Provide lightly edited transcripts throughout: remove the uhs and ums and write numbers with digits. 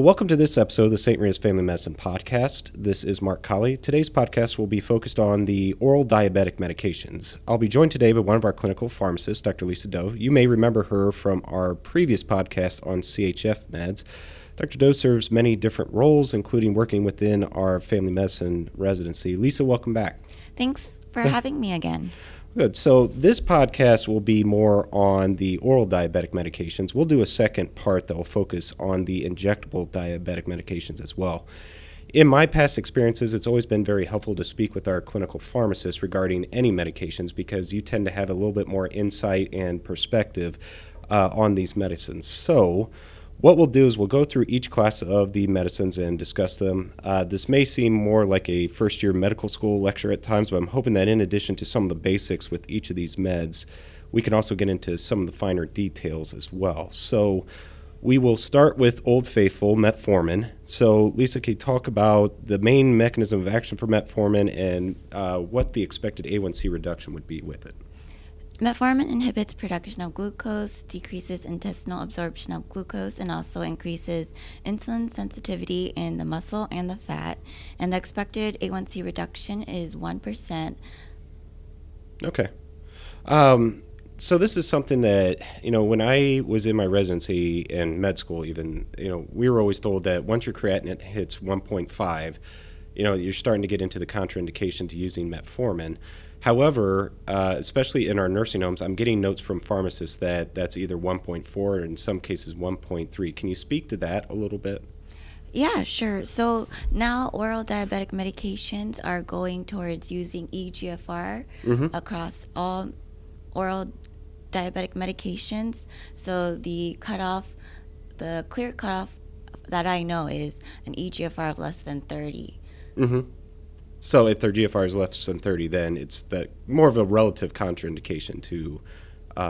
Well, welcome to this episode of the St. Mary's Family Medicine Podcast. This is Mark Colley. Today's podcast will be focused on the oral diabetic medications. I'll be joined today by one of our clinical pharmacists, Dr. Lisa Do. You may remember her from our previous podcast on CHF meds. Dr. Do serves many different roles, including working within our family medicine residency. Lisa, welcome back. Thanks for having me again. Good. So this podcast will be more on the oral diabetic medications. We'll do a second part that will focus on the injectable diabetic medications as well. In my past experiences, it's always been very helpful to speak with our clinical pharmacists regarding any medications because you tend to have a little bit more insight and perspective on these medicines. So what we'll do is we'll go through each class of the medicines and discuss them. This may seem more like a first-year medical school lecture at times, but I'm hoping that in addition to some of the basics with each of these meds, we can also get into some of the finer details as well. So we will start with Old Faithful, metformin. So Lisa, can you talk about the main mechanism of action for metformin and what the expected A1C reduction would be with it? Metformin inhibits production of glucose, decreases intestinal absorption of glucose, and also increases insulin sensitivity in the muscle and the fat. And the expected A1C reduction is 1%. Okay. So this is something that, when I was in my residency and med school even, we were always told that once your creatinine hits 1.5, you're starting to get into the contraindication to using metformin. However, especially in our nursing homes, I'm getting notes from pharmacists that that's either 1.4 or in some cases 1.3. Can you speak to that a little bit? Yeah, sure. So now oral diabetic medications are going towards using eGFR across all oral diabetic medications. So the clear cutoff that I know is an eGFR of less than 30. Mm-hmm. So if their GFR is less than 30, then it's that more of a relative contraindication to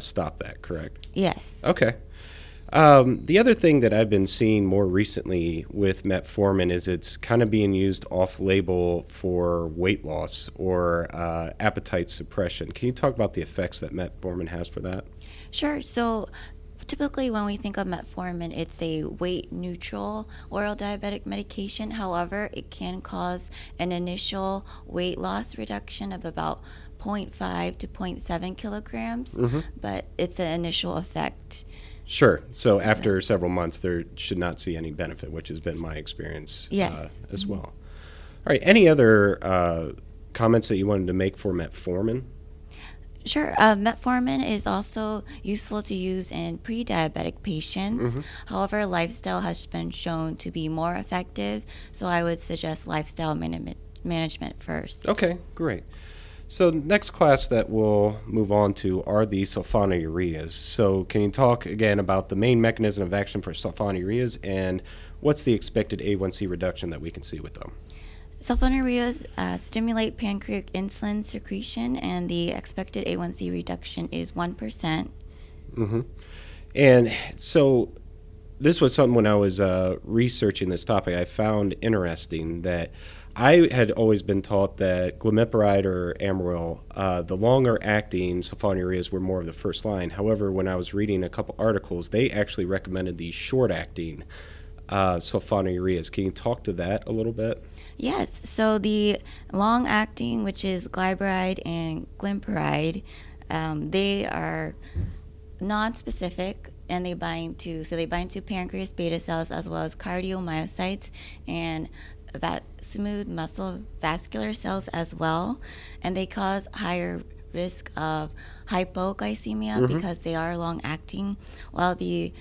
stop that, correct? Yes. Okay. The other thing that I've been seeing more recently with metformin is it's kind of being used off-label for weight loss or appetite suppression. Can you talk about the effects that metformin has for that? Sure. So typically when we think of metformin, it's a weight-neutral oral diabetic medication. However, it can cause an initial weight loss reduction of about 0.5 to 0.7 kilograms, but it's an initial effect. Sure. So after several months, there should not see any benefit, which has been my experience as well. All right. Any other comments that you wanted to make for metformin? Sure. Metformin is also useful to use in pre-diabetic patients. However, lifestyle has been shown to be more effective, so I would suggest lifestyle management first. Okay, great. So next class that we'll move on to are the sulfonylureas. So can you talk again about the main mechanism of action for sulfonylureas and what's the expected A1C reduction that we can see with them? Sulfonylureas stimulate pancreatic insulin secretion, and the expected A1C reduction is 1%. And so this was something when I was researching this topic, I found interesting that I had always been taught that glimepiride or Amaryl, the longer-acting sulfonylureas were more of the first line. However, when I was reading a couple articles, they actually recommended the short-acting sulfonylureas. Can you talk to that a little bit? Yes. So the long-acting, which is glyburide and glimepiride, they are non-specific, and they bind to pancreas beta cells as well as cardiomyocytes and smooth muscle vascular cells as well, and they cause higher risk of hypoglycemia because they are long-acting, while the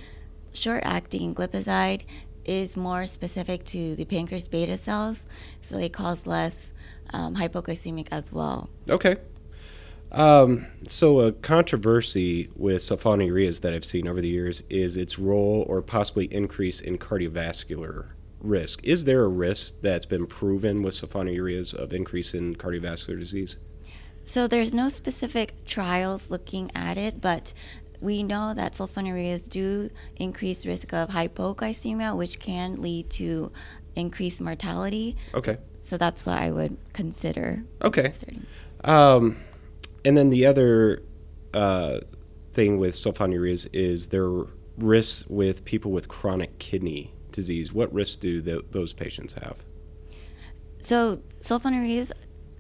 short-acting glipizide is more specific to the pancreas beta cells, so they cause less hypoglycemic as well. Okay. So a controversy with sulfonylureas that I've seen over the years is its role or possibly increase in cardiovascular risk. Is there a risk that's been proven with sulfonylureas of increase in cardiovascular disease? So there's no specific trials looking at it, but we know that sulfonylureas do increase risk of hypoglycemia, which can lead to increased mortality. Okay. So that's what I would consider. Okay. And then the other thing with sulfonylureas is their risks with people with chronic kidney disease, what risks do those patients have? So sulfonylureas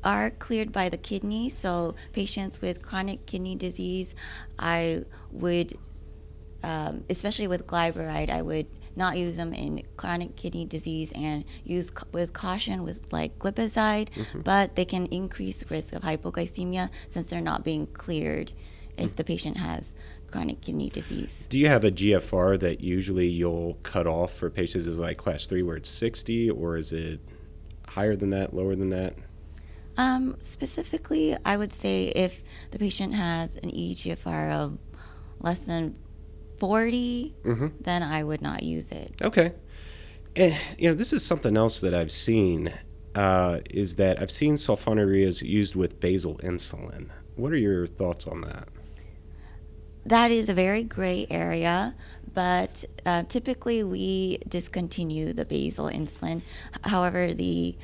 are cleared by the kidney. So patients with chronic kidney disease, I would, especially with glyburide, I would not use them in chronic kidney disease and use with caution with like glipizide, mm-hmm. but they can increase risk of hypoglycemia since they're not being cleared if mm-hmm. the patient has chronic kidney disease. Do you have a GFR that usually you'll cut off for patients? Is like class 3 where it's 60, or is it higher than that, lower than that? Specifically, I would say if the patient has an eGFR of less than 40, mm-hmm. then I would not use it. Okay. And, you know, this is something else that I've seen, is that I've seen sulfonylureas used with basal insulin. What are your thoughts on that? That is a very gray area, but typically we discontinue the basal insulin. However, the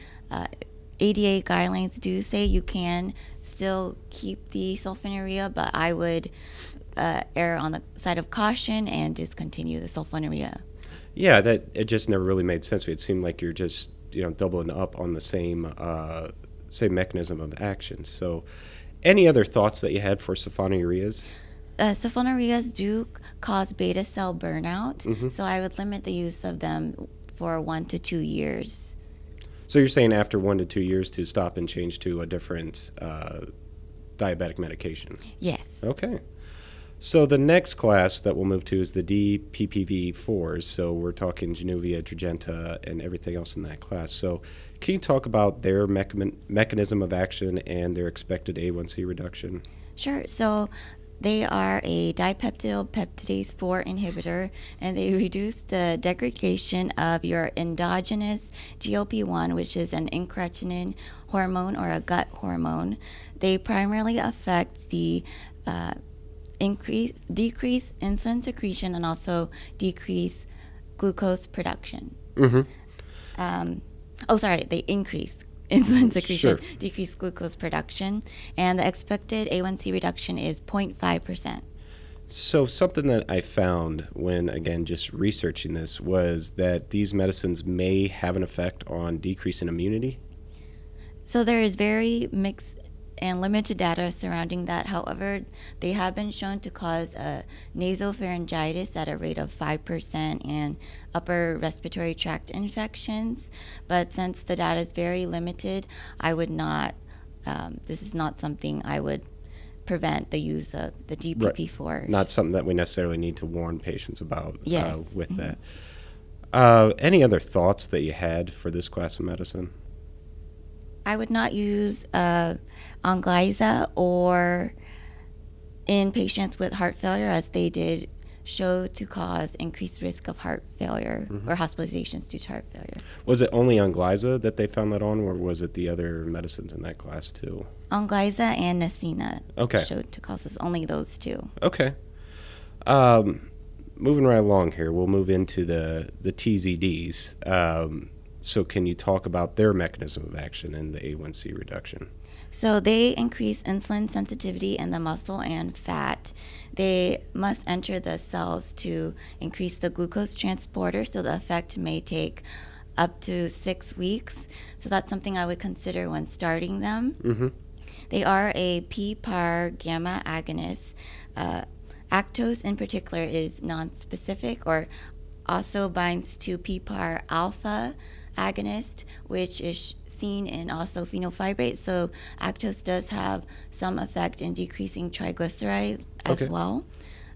ADA guidelines do say you can still keep the sulfonylurea, but I would err on the side of caution and discontinue the sulfonylurea. Yeah, that it just never really made sense to me. It seemed like you're just, you know, doubling up on the same mechanism of action. So, any other thoughts that you had for sulfonylureas? Sulfonylureas do cause beta cell burnout, mm-hmm. so I would limit the use of them for 1 to 2 years. So you're saying after 1 to 2 years to stop and change to a different diabetic medication? Yes. Okay. So the next class that we'll move to is the DPPV-4s. So we're talking Januvia, Tradjenta, and everything else in that class. So can you talk about their mechanism of action and their expected A1C reduction? Sure. So they are a dipeptidyl peptidase 4 inhibitor, and they reduce the degradation of your endogenous GLP-1, which is an incretinin hormone or a gut hormone. They primarily affect the decrease insulin secretion and also decrease glucose production. Mm-hmm. They increase insulin secretion, sure. decrease glucose production, and the expected A1C reduction is 0.5%. So something that I found when, again, just researching this was that these medicines may have an effect on decrease in immunity? So there is very mixed and limited data surrounding that. However, they have been shown to cause nasopharyngitis at a rate of 5% and upper respiratory tract infections. But since the data is very limited, I would not, this is not something I would prevent the use of the DPP-4. Right. Not something that we necessarily need to warn patients about yes. With mm-hmm. that. Any other thoughts that you had for this class of medicine? I would not use Onglyza or in patients with heart failure, as they did show to cause increased risk of heart failure mm-hmm. or hospitalizations due to heart failure. Was it only Onglyza that they found that on, or was it the other medicines in that class too? Onglyza and Nesina okay. showed to cause this, only those two. Okay. Moving right along here, we'll move into the TZDs. So can you talk about their mechanism of action and the A1C reduction? So they increase insulin sensitivity in the muscle and fat. They must enter the cells to increase the glucose transporter, so the effect may take up to 6 weeks. So that's something I would consider when starting them. Mm-hmm. They are a PPAR gamma agonist. Actos in particular is nonspecific, or also binds to PPAR alpha agonist, which is seen in also fenofibrate. So Actos does have some effect in decreasing triglyceride as okay. well.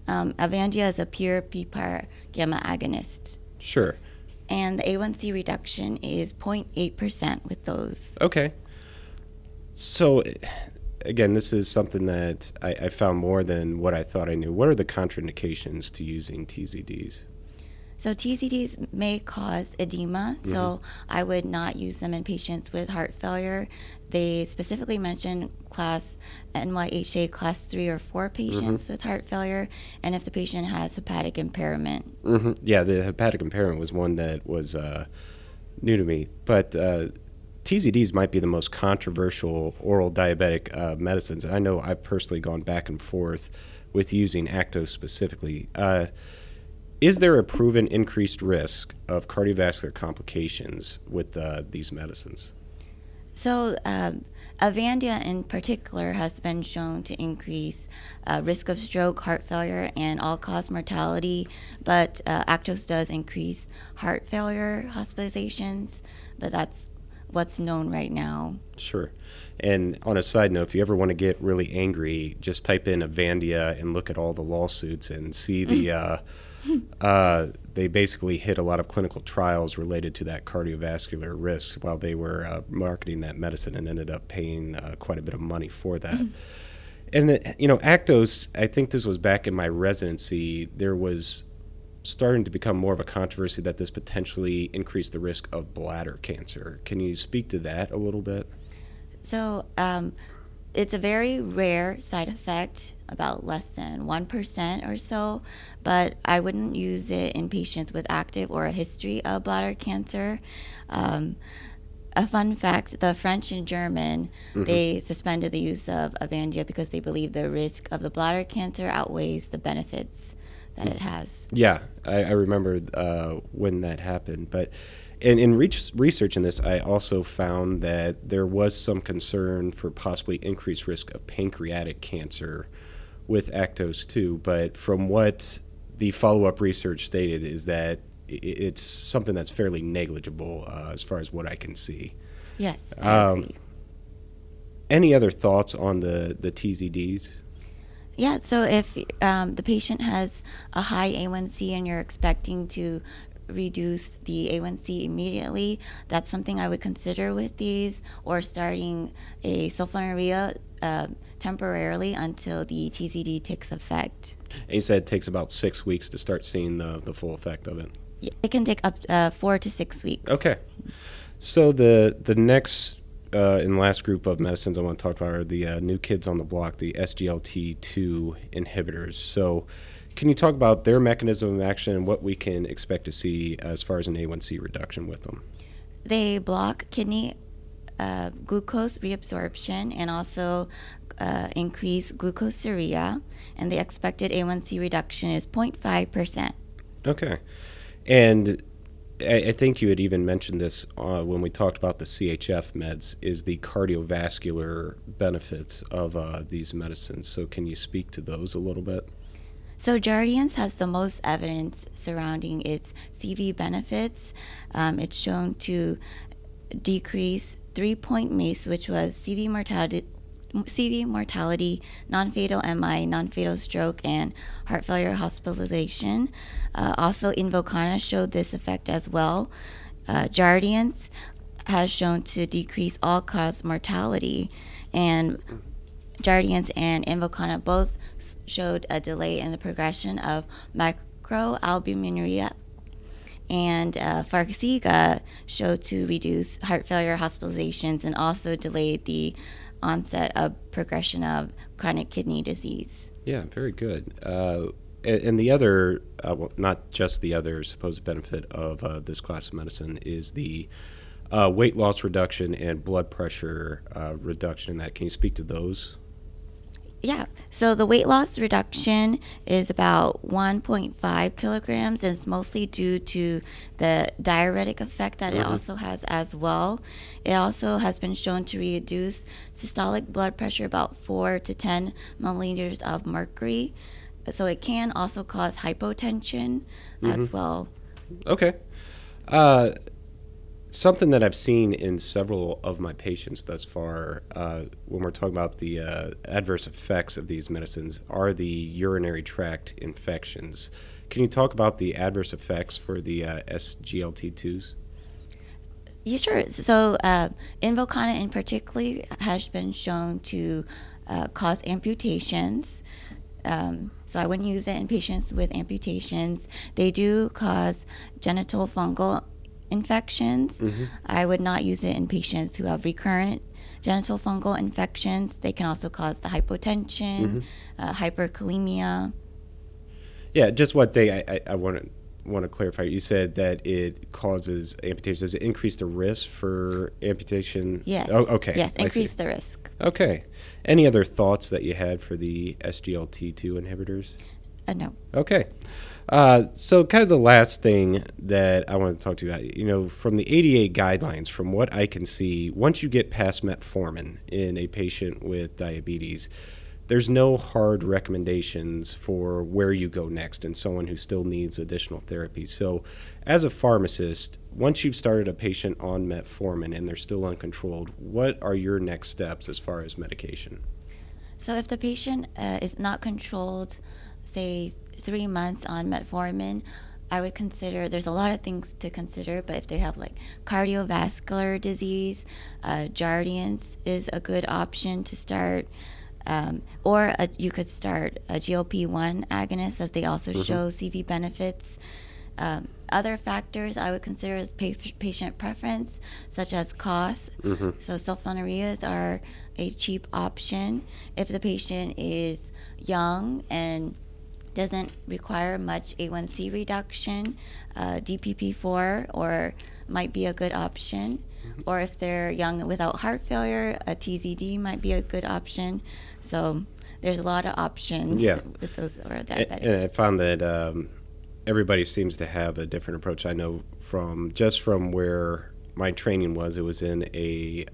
Avandia is a pure PPAR gamma agonist. Sure. And the A1C reduction is 0.8% with those. Okay. So again, this is something that I found more than what I thought I knew. What are the contraindications to using TZDs? So TZDs may cause edema, mm-hmm. so I would not use them in patients with heart failure. They specifically mention class NYHA class 3 or 4 patients mm-hmm. with heart failure, and if the patient has hepatic impairment. Mm-hmm. Yeah, the hepatic impairment was one that was new to me, but TZDs might be the most controversial oral diabetic medicines, and I know I've personally gone back and forth with using Actos specifically. Is there a proven increased risk of cardiovascular complications with these medicines? So Avandia in particular has been shown to increase risk of stroke, heart failure, and all-cause mortality, but Actos does increase heart failure hospitalizations, but that's what's known right now. Sure. And on a side note, if you ever want to get really angry, just type in Avandia and look at all the lawsuits and see the they basically hit a lot of clinical trials related to that cardiovascular risk while they were marketing that medicine, and ended up paying quite a bit of money for that. And, Actos, I think this was back in my residency, there was starting to become more of a controversy that this potentially increased the risk of bladder cancer. Can you speak to that a little bit? So it's a very rare side effect, about less than 1% or so, but I wouldn't use it in patients with active or a history of bladder cancer. A fun fact, the French and German, they suspended the use of Avandia because they believe the risk of the bladder cancer outweighs the benefits that it has. Yeah, I remember when that happened. But in research in this, I also found that there was some concern for possibly increased risk of pancreatic cancer with Actos too, but from what the follow-up research stated is that it's something that's fairly negligible as far as what I can see. Yes, I agree. Any other thoughts on the TZDs? Yeah, so if the patient has a high A1C and you're expecting to reduce the A1C immediately, that's something I would consider with these, or starting a sulfonylurea temporarily until the TZD takes effect. And you said it takes about 6 weeks to start seeing the full effect of it? Yeah, it can take up 4 to 6 weeks. Okay. So the next and last group of medicines I want to talk about are the new kids on the block, the SGLT2 inhibitors. So can you talk about their mechanism of action and what we can expect to see as far as an A1C reduction with them? They block kidney glucose reabsorption and also increase glucosuria, and the expected A1C reduction is 0.5%. Okay. And I think you had even mentioned this when we talked about the CHF meds, is the cardiovascular benefits of these medicines. So can you speak to those a little bit? So Jardiance has the most evidence surrounding its CV benefits. It's shown to decrease 3-point MACE, which was CV mortality, non-fatal MI, non-fatal stroke, and heart failure hospitalization. Also, Invokana showed this effect as well. Jardiance has shown to decrease all-cause mortality, and Jardiance and Invokana both showed a delay in the progression of microalbuminuria, and Farxiga showed to reduce heart failure hospitalizations and also delayed the onset of progression of chronic kidney disease. Yeah, very good. And the other, well, not just the other supposed benefit of this class of medicine is the weight loss reduction and blood pressure reduction in that. Can you speak to those? Yeah, so the weight loss reduction is about 1.5 kilograms, and it's mostly due to the diuretic effect that it also has as well. It also has been shown to reduce systolic blood pressure about 4 to 10 milliliters of mercury. So it can also cause hypotension as well. Okay. Something that I've seen in several of my patients thus far when we're talking about the adverse effects of these medicines are the urinary tract infections. Can you talk about the adverse effects for the SGLT2s? Yeah, sure. So Invokana in particular has been shown to cause amputations. So I wouldn't use it in patients with amputations. They do cause genital fungal infections. I would not use it in patients who have recurrent genital fungal infections. They can also cause the hypotension, hyperkalemia. Yeah, just one thing I want to clarify. You said that it causes amputation. Does it increase the risk for amputation? Yes. Oh, okay. Yes, increase the risk. Okay. Any other thoughts that you had for the SGLT2 inhibitors? No. Okay. So kind of the last thing that I want to talk to you about, you know, from the ADA guidelines, from what I can see, once you get past metformin in a patient with diabetes, there's no hard recommendations for where you go next in someone who still needs additional therapy. So as a pharmacist, once you've started a patient on metformin and they're still uncontrolled, what are your next steps as far as medication? So if the patient is not controlled, say 3 months on metformin, I would consider, there's a lot of things to consider, but if they have like cardiovascular disease, Jardiance is a good option to start. Or you could start a GLP-1 agonist, as they also show CV benefits. Other factors I would consider is patient preference, such as cost. So sulfonylureas are a cheap option. If the patient is young and doesn't require much A1C reduction, DPP-4 or might be a good option. Or if they're young without heart failure, a TZD might be a good option. So there's a lot of options with those who are diabetics. And I found that everybody seems to have a different approach. I know from where my training was, it was in a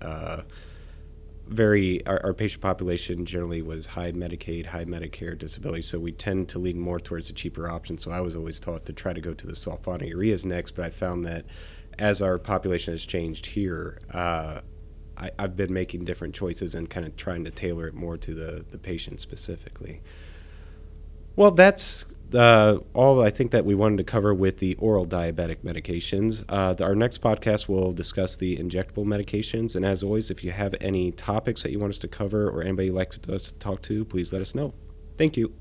our patient population generally was high Medicaid, high Medicare disability, so we tend to lean more towards the cheaper option. So I was always taught to try to go to the sulfonylureas next, but I found that as our population has changed here, I've been making different choices and kind of trying to tailor it more to the patient specifically. Well, that's all I think that we wanted to cover with the oral diabetic medications. Our next podcast will discuss the injectable medications. And as always, if you have any topics that you want us to cover or anybody you'd like us to talk to, please let us know. Thank you.